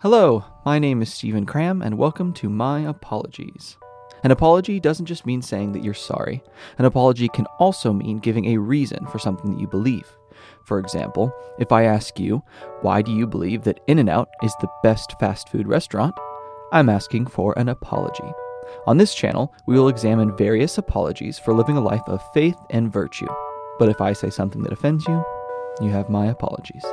Hello, my name is Stephen Cram, and welcome to My Apologies. An apology doesn't just mean saying that you're sorry. An apology can also mean giving a reason for something that you believe. For example, if I ask you, why do you believe that In-N-Out is the best fast food restaurant? I'm asking for an apology. On this channel, we will examine various apologies for living a life of faith and virtue. But if I say something that offends you, you have my apologies.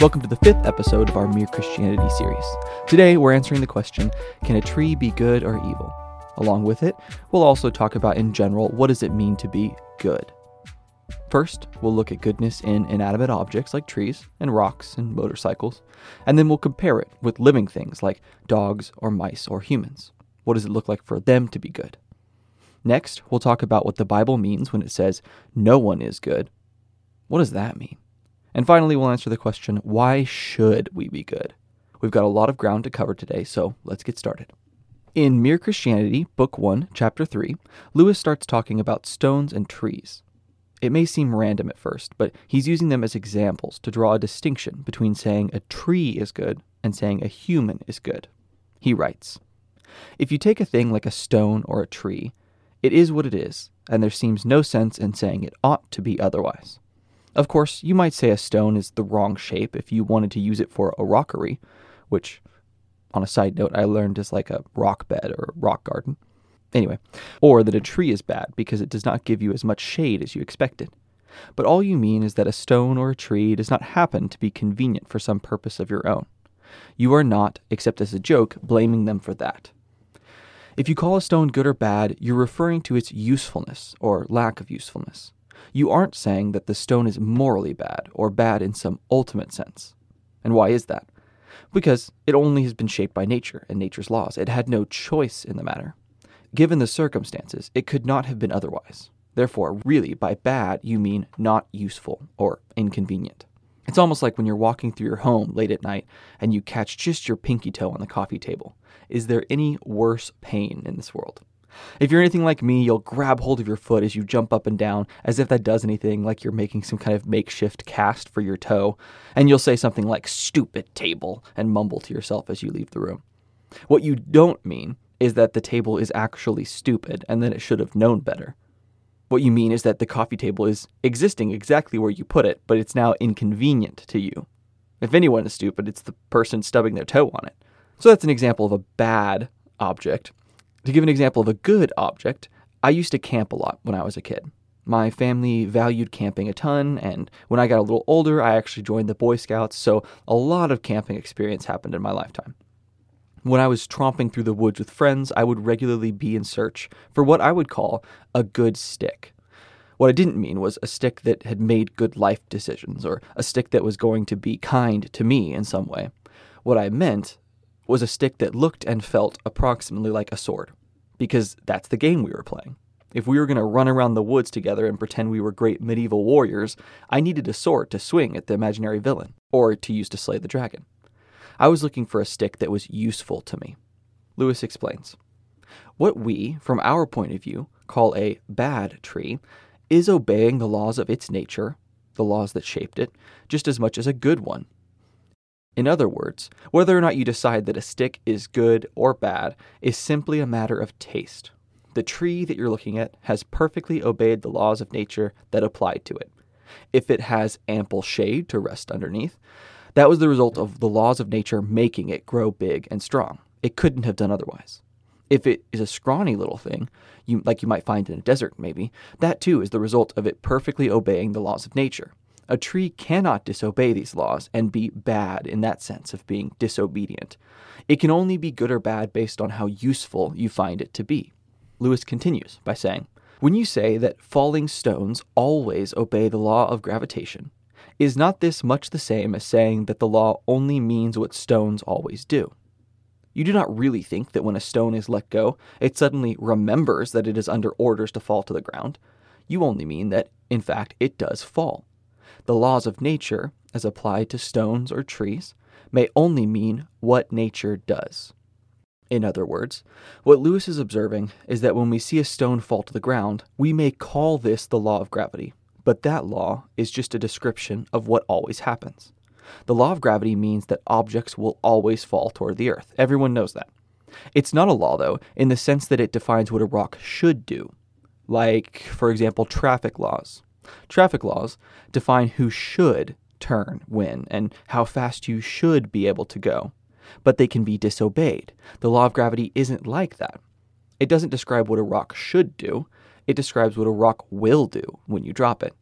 Welcome to the fifth episode of our Mere Christianity series. Today, we're answering the question, can a tree be good or evil? Along with it, we'll also talk about, in general, what does it mean to be good? First, we'll look at goodness in inanimate objects like trees and rocks and motorcycles, and then we'll compare it with living things like dogs or mice or humans. What does it look like for them to be good? Next, we'll talk about what the Bible means when it says, no one is good. What does that mean? And finally, we'll answer the question, why should we be good? We've got a lot of ground to cover today, so let's get started. In Mere Christianity, Book 1, Chapter 3, Lewis starts talking about stones and trees. It may seem random at first, but he's using them as examples to draw a distinction between saying a tree is good and saying a human is good. He writes, if you take a thing like a stone or a tree, it is what it is, and there seems no sense in saying it ought to be otherwise. Of course, you might say a stone is the wrong shape if you wanted to use it for a rockery, which, on a side note, I learned is like a rock bed or a rock garden. Anyway, or that a tree is bad because it does not give you as much shade as you expected. But all you mean is that a stone or a tree does not happen to be convenient for some purpose of your own. You are not, except as a joke, blaming them for that. If you call a stone good or bad, you're referring to its usefulness or lack of usefulness. You aren't saying that the stone is morally bad or bad in some ultimate sense. And why is that? Because it only has been shaped by nature and nature's laws. It had no choice in the matter. Given the circumstances, it could not have been otherwise. Therefore, really, by bad, you mean not useful or inconvenient. It's almost like when you're walking through your home late at night and you catch just your pinky toe on the coffee table. Is there any worse pain in this world? If you're anything like me, you'll grab hold of your foot as you jump up and down, as if that does anything, like you're making some kind of makeshift cast for your toe, and you'll say something like, stupid table, and mumble to yourself as you leave the room. What you don't mean is that the table is actually stupid, and that it should have known better. What you mean is that the coffee table is existing exactly where you put it, but it's now inconvenient to you. If anyone is stupid, it's the person stubbing their toe on it. So that's an example of a bad object. To give an example of a good object, I used to camp a lot when I was a kid. My family valued camping a ton, and when I got a little older, I actually joined the Boy Scouts, so a lot of camping experience happened in my lifetime. When I was tromping through the woods with friends, I would regularly be in search for what I would call a good stick. What I didn't mean was a stick that had made good life decisions, or a stick that was going to be kind to me in some way. What I meant was a stick that looked and felt approximately like a sword. Because that's the game we were playing. If we were going to run around the woods together and pretend we were great medieval warriors, I needed a sword to swing at the imaginary villain, or to use to slay the dragon. I was looking for a stick that was useful to me. Lewis explains, what we, from our point of view, call a bad tree is obeying the laws of its nature, the laws that shaped it, just as much as a good one. In other words, whether or not you decide that a stick is good or bad is simply a matter of taste. The tree that you're looking at has perfectly obeyed the laws of nature that applied to it. If it has ample shade to rest underneath, that was the result of the laws of nature making it grow big and strong. It couldn't have done otherwise. If it is a scrawny little thing, like you might find in a desert maybe, that too is the result of it perfectly obeying the laws of nature. A tree cannot disobey these laws and be bad in that sense of being disobedient. It can only be good or bad based on how useful you find it to be. Lewis continues by saying, when you say that falling stones always obey the law of gravitation, is not this much the same as saying that the law only means what stones always do? You do not really think that when a stone is let go, it suddenly remembers that it is under orders to fall to the ground. You only mean that, in fact, it does fall. The laws of nature, as applied to stones or trees, may only mean what nature does. In other words, what Lewis is observing is that when we see a stone fall to the ground, we may call this the law of gravity, but that law is just a description of what always happens. The law of gravity means that objects will always fall toward the earth. Everyone knows that. It's not a law, though, in the sense that it defines what a rock should do. Like, for example, traffic laws. Traffic laws define who should turn when and how fast you should be able to go. But they can be disobeyed. The law of gravity isn't like that. It doesn't describe what a rock should do. It describes what a rock will do when you drop it.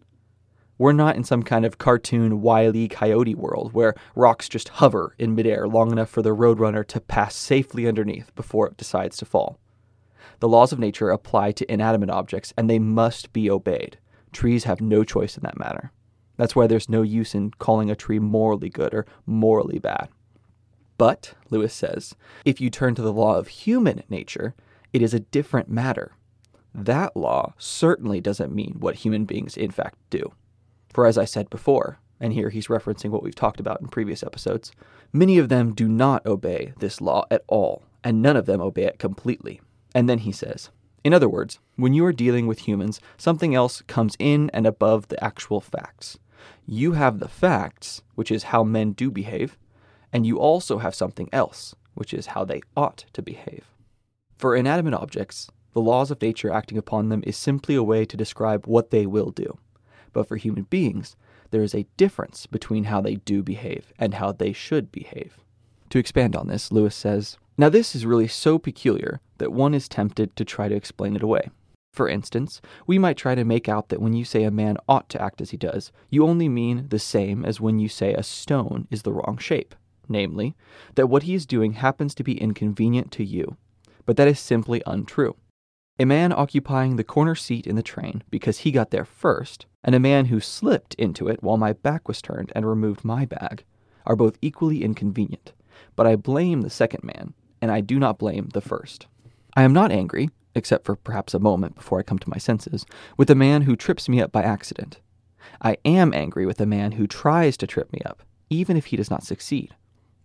We're not in some kind of cartoon Wile E. Coyote world where rocks just hover in midair long enough for the roadrunner to pass safely underneath before it decides to fall. The laws of nature apply to inanimate objects, and they must be obeyed. Trees have no choice in that matter. That's why there's no use in calling a tree morally good or morally bad. But, Lewis says, if you turn to the law of human nature, it is a different matter. That law certainly doesn't mean what human beings in fact do. For as I said before, and here he's referencing what we've talked about in previous episodes, many of them do not obey this law at all, and none of them obey it completely. And then he says, in other words, when you are dealing with humans, something else comes in and above the actual facts. You have the facts, which is how men do behave, and you also have something else, which is how they ought to behave. For inanimate objects, the laws of nature acting upon them is simply a way to describe what they will do. But for human beings, there is a difference between how they do behave and how they should behave. To expand on this, Lewis says, now this is really so peculiar that one is tempted to try to explain it away. For instance, we might try to make out that when you say a man ought to act as he does, you only mean the same as when you say a stone is the wrong shape. Namely, that what he is doing happens to be inconvenient to you. But that is simply untrue. A man occupying the corner seat in the train because he got there first, and a man who slipped into it while my back was turned and removed my bag, are both equally inconvenient. But I blame the second man, and I do not blame the first. I am not angry, except for perhaps a moment before I come to my senses, with the man who trips me up by accident. I am angry with the man who tries to trip me up, even if he does not succeed.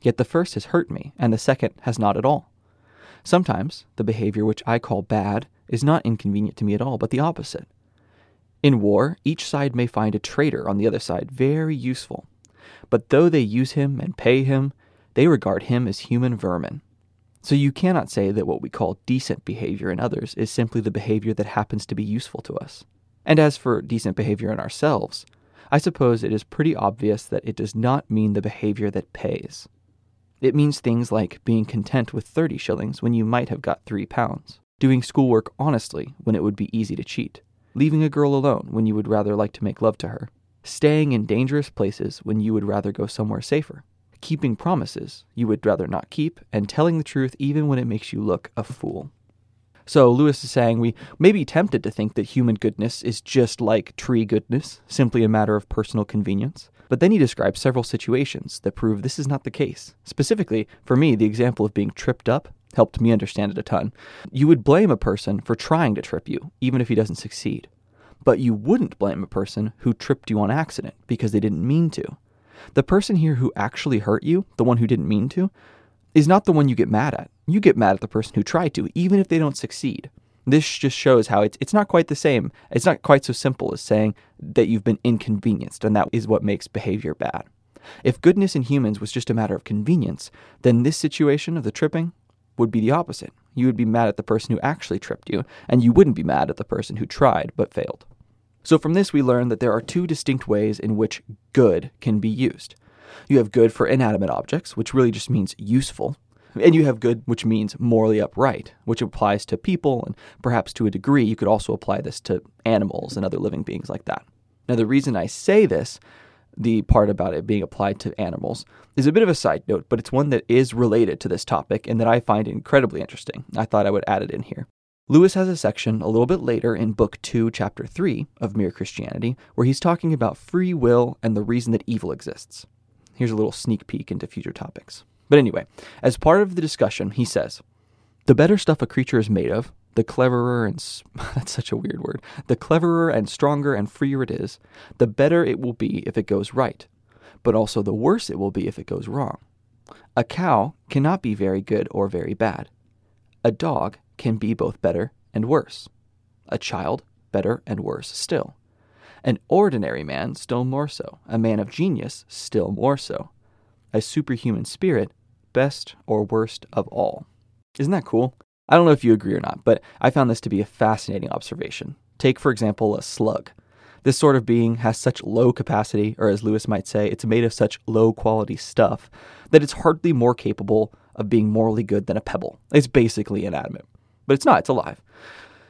Yet the first has hurt me, and the second has not at all. Sometimes the behavior which I call bad is not inconvenient to me at all, but the opposite. In war, each side may find a traitor on the other side very useful, but though they use him and pay him, they regard him as human vermin. So you cannot say that what we call decent behavior in others is simply the behavior that happens to be useful to us. And as for decent behavior in ourselves, I suppose it is pretty obvious that it does not mean the behavior that pays. It means things like being content with 30 shillings when you might have got 3 pounds, doing schoolwork honestly when it would be easy to cheat, leaving a girl alone when you would rather like to make love to her, staying in dangerous places when you would rather go somewhere safer, keeping promises you would rather not keep, and telling the truth even when it makes you look a fool. So Lewis is saying we may be tempted to think that human goodness is just like tree goodness, simply a matter of personal convenience. But then he describes several situations that prove this is not the case. Specifically, for me, the example of being tripped up helped me understand it a ton. You would blame a person for trying to trip you, even if he doesn't succeed. But you wouldn't blame a person who tripped you on accident because they didn't mean to. The person here who actually hurt you, the one who didn't mean to, is not the one you get mad at. You get mad at the person who tried to, even if they don't succeed. This just shows how it's not quite the same. It's not quite so simple as saying that you've been inconvenienced, and that is what makes behavior bad. If goodness in humans was just a matter of convenience, then this situation of the tripping would be the opposite. You would be mad at the person who actually tripped you, and you wouldn't be mad at the person who tried but failed. So from this we learn that there are two distinct ways in which good can be used. You have good for inanimate objects, which really just means useful. And you have good, which means morally upright, which applies to people, and perhaps to a degree you could also apply this to animals and other living beings like that. Now the reason I say this, the part about it being applied to animals, is a bit of a side note, but it's one that is related to this topic and that I find incredibly interesting. I thought I would add it in here. Lewis has a section a little bit later in Book 2, Chapter 3 of Mere Christianity, where he's talking about free will and the reason that evil exists. Here's a little sneak peek into future topics. But anyway, as part of the discussion, he says, the better stuff a creature is made of, the cleverer and that's such a weird word, the cleverer and stronger and freer it is, the better it will be if it goes right, but also the worse it will be if it goes wrong. A cow cannot be very good or very bad. A dog can be both better and worse. A child, better and worse still. An ordinary man, still more so. A man of genius, still more so. A superhuman spirit, best or worst of all. Isn't that cool? I don't know if you agree or not, but I found this to be a fascinating observation. Take, for example, a slug. This sort of being has such low capacity, or as Lewis might say, it's made of such low-quality stuff, that it's hardly more capable of being morally good than a pebble. It's basically inanimate. But it's not. It's alive.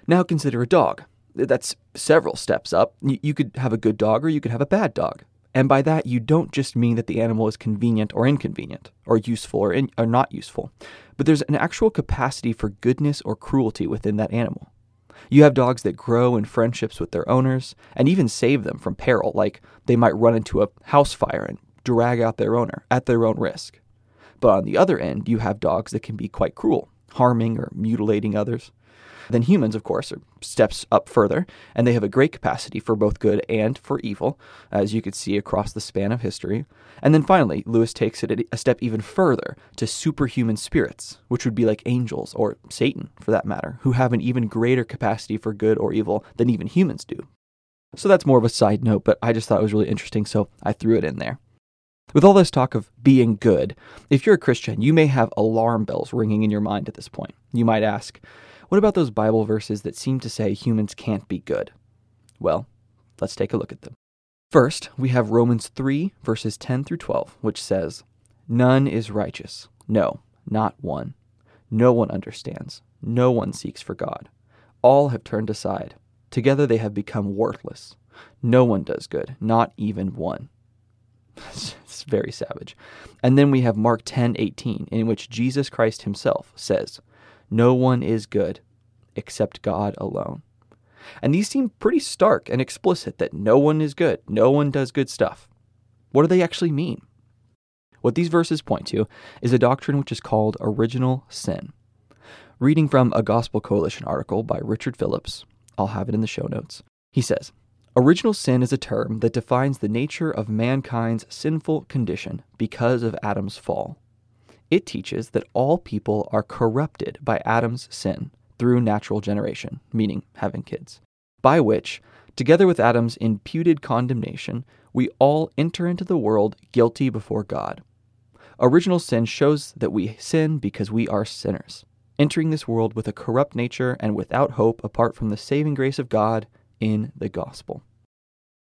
Now consider a dog. That's several steps up. You could have a good dog or you could have a bad dog. And by that, you don't just mean that the animal is convenient or inconvenient, or useful or not useful. But there's an actual capacity for goodness or cruelty within that animal. You have dogs that grow in friendships with their owners and even save them from peril, like they might run into a house fire and drag out their owner at their own risk. But on the other end, you have dogs that can be quite cruel, harming or mutilating others. Then humans, of course, are steps up further, and they have a great capacity for both good and for evil, as you could see across the span of history. And then finally, Lewis takes it a step even further to superhuman spirits, which would be like angels, or Satan, for that matter, who have an even greater capacity for good or evil than even humans do. So that's more of a side note, but I just thought it was really interesting, so I threw it in there. With all this talk of being good, if you're a Christian, you may have alarm bells ringing in your mind at this point. You might ask, what about those Bible verses that seem to say humans can't be good? Well, let's take a look at them. First, we have Romans 3, verses 10 through 12, which says, "None is righteous. No, not one. No one understands. No one seeks for God. All have turned aside. Together they have become worthless. No one does good, not even one." It's very savage. And then we have Mark 10:18, in which Jesus Christ himself says, "No one is good except God alone." And these seem pretty stark and explicit that no one is good, no one does good stuff. What do they actually mean? What these verses point to is a doctrine which is called original sin. Reading from a Gospel Coalition article by Richard Phillips, I'll have it in the show notes, he says, "Original sin is a term that defines the nature of mankind's sinful condition because of Adam's fall. It teaches that all people are corrupted by Adam's sin through natural generation," meaning having kids, "by which, together with Adam's imputed condemnation, we all enter into the world guilty before God. Original sin shows that we sin because we are sinners, entering this world with a corrupt nature and without hope apart from the saving grace of God in the gospel."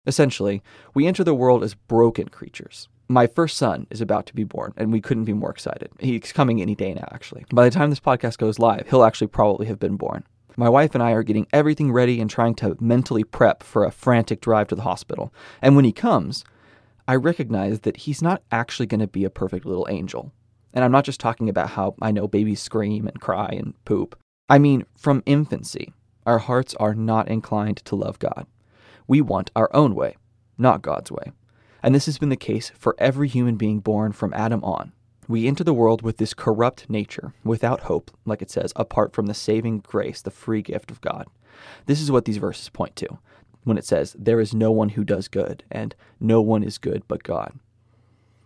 Essentially, we enter the world as broken creatures. My first son is about to be born, and we couldn't be more excited. He's coming any day now, actually. By the time this podcast goes live, he'll actually probably have been born. My wife and I are getting everything ready and trying to mentally prep for a frantic drive to the hospital. And when he comes, I recognize that he's not actually going to be a perfect little angel. And I'm not just talking about how I know babies scream and cry and poop. I mean, from infancy, our hearts are not inclined to love God. We want our own way, not God's way. And this has been the case for every human being born from Adam on. We enter the world with this corrupt nature, without hope, like it says, apart from the saving grace, the free gift of God. This is what these verses point to when it says, "There is no one who does good, and no one is good but God."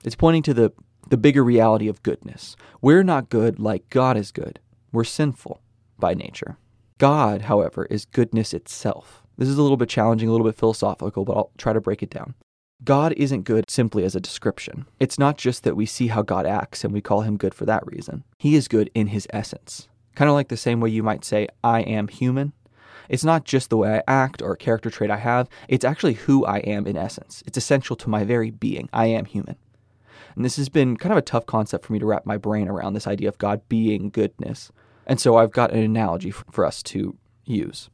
It's pointing to the bigger reality of goodness. We're not good like God is good. We're sinful by nature. God, however, is goodness itself. This is a little bit challenging, a little bit philosophical, but I'll try to break it down. God isn't good simply as a description. It's not just that we see how God acts and we call him good for that reason. He is good in his essence. Kind of like the same way you might say, "I am human." It's not just the way I act or a character trait I have. It's actually who I am in essence. It's essential to my very being. I am human. And this has been kind of a tough concept for me to wrap my brain around, this idea of God being goodness. And so I've got an analogy for us to use.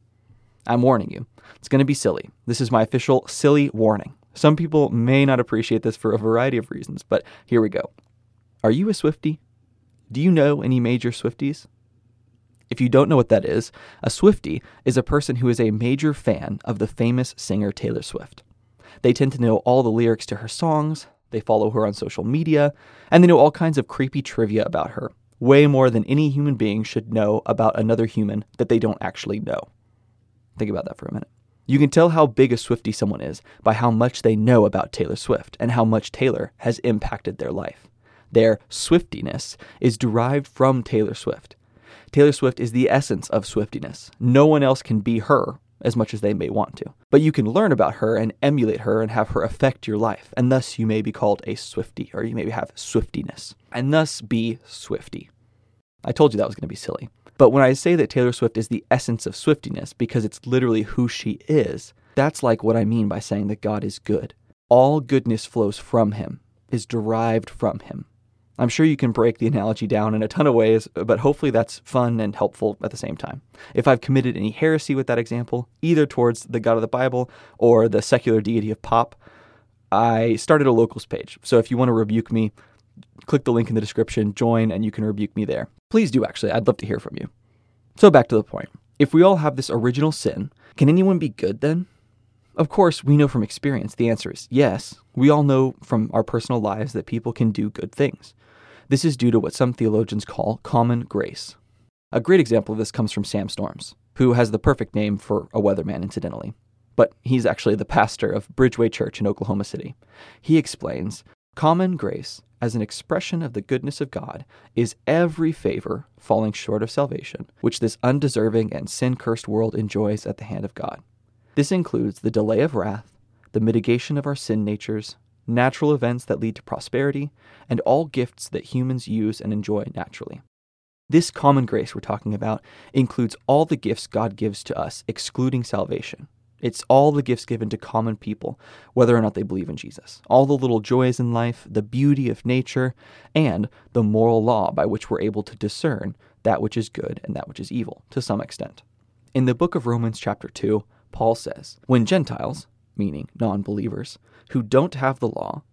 I'm warning you. It's going to be silly. This is my official silly warning. Some people may not appreciate this for a variety of reasons, but here we go. Are you a Swiftie? Do you know any major Swifties? If you don't know what that is, a Swiftie is a person who is a major fan of the famous singer Taylor Swift. They tend to know all the lyrics to her songs, they follow her on social media, and they know all kinds of creepy trivia about her, way more than any human being should know about another human that they don't actually know. Think about that for a minute. You can tell how big a Swiftie someone is by how much they know about Taylor Swift and how much Taylor has impacted their life. Their Swiftiness is derived from Taylor Swift. Taylor Swift is the essence of Swiftiness. No one else can be her as much as they may want to. But you can learn about her and emulate her and have her affect your life. And thus you may be called a Swiftie, or you may have Swiftiness. And thus be Swiftie. I told you that was going to be silly. But when I say that Taylor Swift is the essence of Swiftiness, because it's literally who she is, that's like what I mean by saying that God is good. All goodness flows from him, is derived from him. I'm sure you can break the analogy down in a ton of ways, but hopefully that's fun and helpful at the same time. If I've committed any heresy with that example, either towards the God of the Bible or the secular deity of pop, I started a Locals page. So if you want to rebuke me, click the link in the description, join, and you can rebuke me there. Please do, actually. I'd love to hear from you. So back to the point. If we all have this original sin, can anyone be good then? Of course, we know from experience the answer is yes. We all know from our personal lives that people can do good things. This is due to what some theologians call common grace. A great example of this comes from Sam Storms, who has the perfect name for a weatherman, incidentally. But he's actually the pastor of Bridgeway Church in Oklahoma City. He explains, common grace, as an expression of the goodness of God, is every favor falling short of salvation, which this undeserving and sin-cursed world enjoys at the hand of God. This includes the delay of wrath, the mitigation of our sin natures, natural events that lead to prosperity, and all gifts that humans use and enjoy naturally. This common grace we're talking about includes all the gifts God gives to us, excluding salvation. It's all the gifts given to common people, whether or not they believe in Jesus. All the little joys in life, the beauty of nature, and the moral law by which we're able to discern that which is good and that which is evil, to some extent. In the book of Romans chapter 2, Paul says, when Gentiles, meaning non-believers, who don't have the law,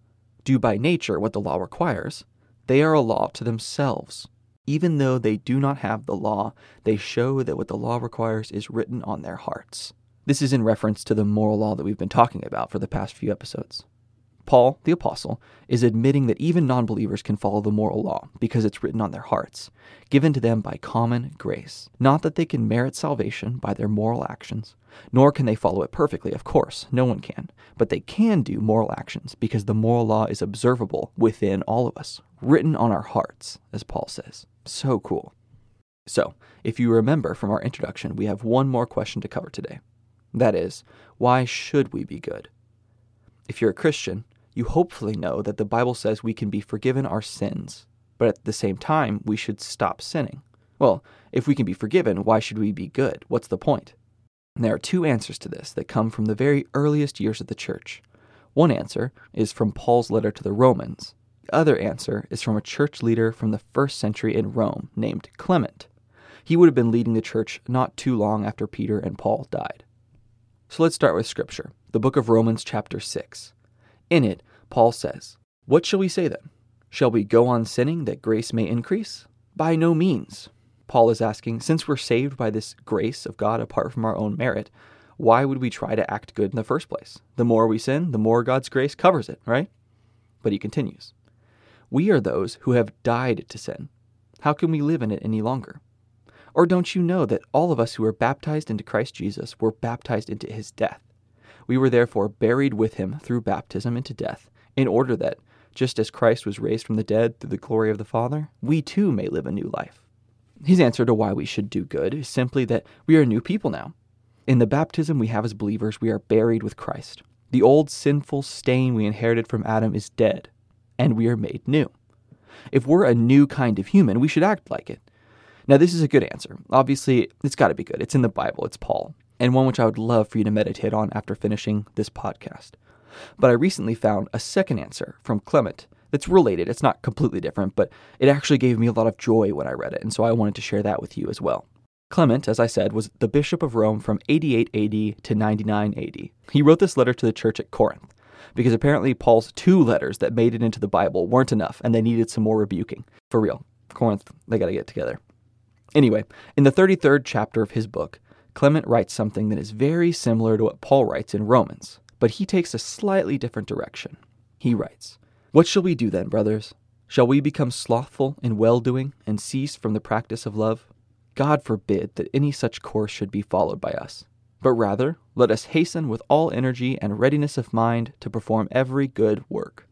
do by nature what the law requires, they are a law to themselves. Even though they do not have the law, they show that what the law requires is written on their hearts. This is in reference to the moral law that we've been talking about for the past few episodes. Paul, the apostle, is admitting that even non-believers can follow the moral law because it's written on their hearts, given to them by common grace. Not that they can merit salvation by their moral actions, nor can they follow it perfectly, of course, no one can, but they can do moral actions because the moral law is observable within all of us, written on our hearts, as Paul says. So cool. So, if you remember from our introduction, we have one more question to cover today. That is, why should we be good? If you're a Christian, you hopefully know that the Bible says we can be forgiven our sins, but at the same time, we should stop sinning. Well, if we can be forgiven, why should we be good? What's the point? And there are two answers to this that come from the very earliest years of the church. One answer is from Paul's letter to the Romans. The other answer is from a church leader from the first century in Rome named Clement. He would have been leading the church not too long after Peter and Paul died. So let's start with Scripture, the book of Romans chapter 6. In it, Paul says, what shall we say then? Shall we go on sinning that grace may increase? By no means. Paul is asking, since we're saved by this grace of God apart from our own merit, why would we try to act good in the first place? The more we sin, the more God's grace covers it, right? But he continues, we are those who have died to sin. How can we live in it any longer? Or don't you know that all of us who were baptized into Christ Jesus were baptized into his death? We were therefore buried with him through baptism into death, in order that, just as Christ was raised from the dead through the glory of the Father, we too may live a new life. His answer to why we should do good is simply that we are new people now. In the baptism we have as believers, we are buried with Christ. The old sinful stain we inherited from Adam is dead, and we are made new. If we're a new kind of human, we should act like it. Now, this is a good answer. Obviously, it's got to be good. It's in the Bible. It's Paul. And one which I would love for you to meditate on after finishing this podcast. But I recently found a second answer from Clement that's related. It's not completely different, but it actually gave me a lot of joy when I read it, and so I wanted to share that with you as well. Clement, as I said, was the bishop of Rome from 88 AD to 99 AD. He wrote this letter to the church at Corinth, because apparently Paul's two letters that made it into the Bible weren't enough, and they needed some more rebuking. For real. Corinth, they got to get together. Anyway, in the 33rd chapter of his book, Clement writes something that is very similar to what Paul writes in Romans, but he takes a slightly different direction. He writes, what shall we do then, brothers? Shall we become slothful in well-doing and cease from the practice of love? God forbid that any such course should be followed by us, but rather let us hasten with all energy and readiness of mind to perform every good work.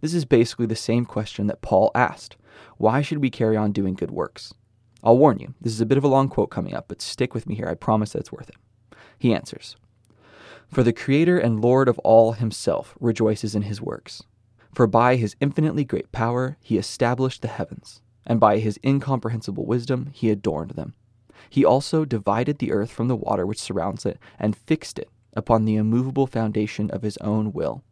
This is basically the same question that Paul asked. Why should we carry on doing good works? I'll warn you, this is a bit of a long quote coming up, but stick with me here. I promise that it's worth it. He answers, "For the Creator and Lord of all himself rejoices in his works. For by his infinitely great power he established the heavens, and by his incomprehensible wisdom he adorned them. He also divided the earth from the water which surrounds it, and fixed it upon the immovable foundation of his own will.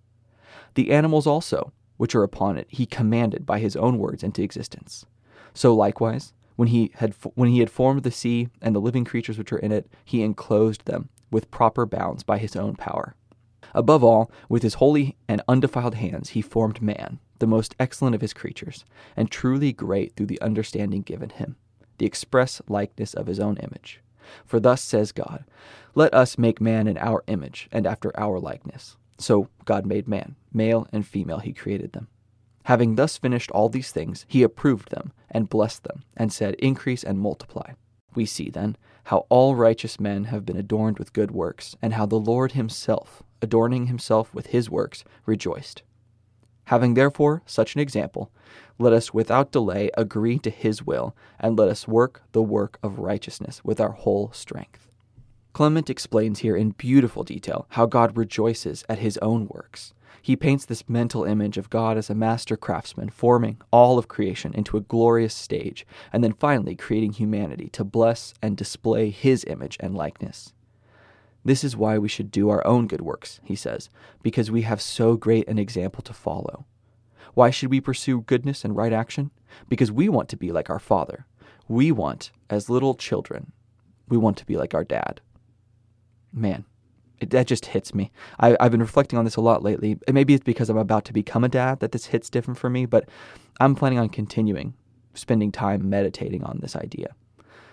The animals also, which are upon it, he commanded by his own words into existence. So likewise, when he had formed the sea and the living creatures which are in it, he enclosed them with proper bounds by his own power. Above all, with his holy and undefiled hands he formed man, the most excellent of his creatures, and truly great through the understanding given him, the express likeness of his own image. For thus says God, let us make man in our image and after our likeness. So God made man, male and female he created them. Having thus finished all these things, he approved them and blessed them, and said, increase and multiply. We see then how all righteous men have been adorned with good works, and how the Lord himself, adorning himself with his works, rejoiced. Having therefore such an example, let us without delay agree to his will, and let us work the work of righteousness with our whole strength." Clement explains here in beautiful detail how God rejoices at his own works. He paints this mental image of God as a master craftsman forming all of creation into a glorious stage, and then finally creating humanity to bless and display his image and likeness. This is why we should do our own good works, he says, because we have so great an example to follow. Why should we pursue goodness and right action? Because we want to be like our Father. We want, as little children, we want to be like our dad. Man, that just hits me. I've been reflecting on this a lot lately. Maybe it's because I'm about to become a dad that this hits different for me, but I'm planning on continuing spending time meditating on this idea.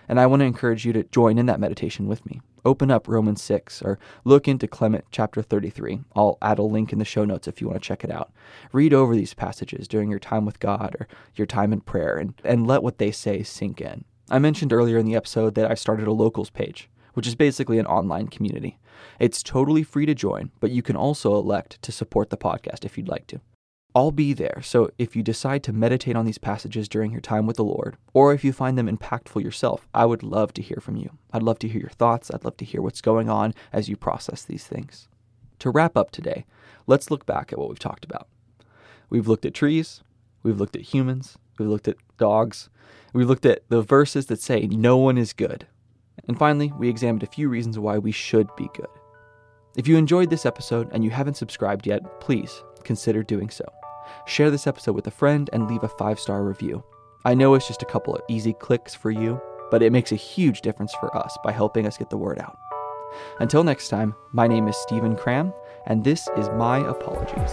And I want to encourage you to join in that meditation with me. Open up Romans 6 or look into Clement chapter 33. I'll add a link in the show notes if you want to check it out. Read over these passages during your time with God or your time in prayer and let what they say sink in. I mentioned earlier in the episode that I started a Locals page, which is basically an online community. It's totally free to join, but you can also elect to support the podcast if you'd like to. I'll be there, so if you decide to meditate on these passages during your time with the Lord, or if you find them impactful yourself, I would love to hear from you. I'd love to hear your thoughts. I'd love to hear what's going on as you process these things. To wrap up today, let's look back at what we've talked about. We've looked at trees. We've looked at humans. We've looked at dogs. We've looked at the verses that say no one is good. And finally, we examined a few reasons why we should be good. If you enjoyed this episode and you haven't subscribed yet, please consider doing so. Share this episode with a friend and leave a 5-star review. I know it's just a couple of easy clicks for you, but it makes a huge difference for us by helping us get the word out. Until next time, my name is Stephen Cram, and this is My Apologies.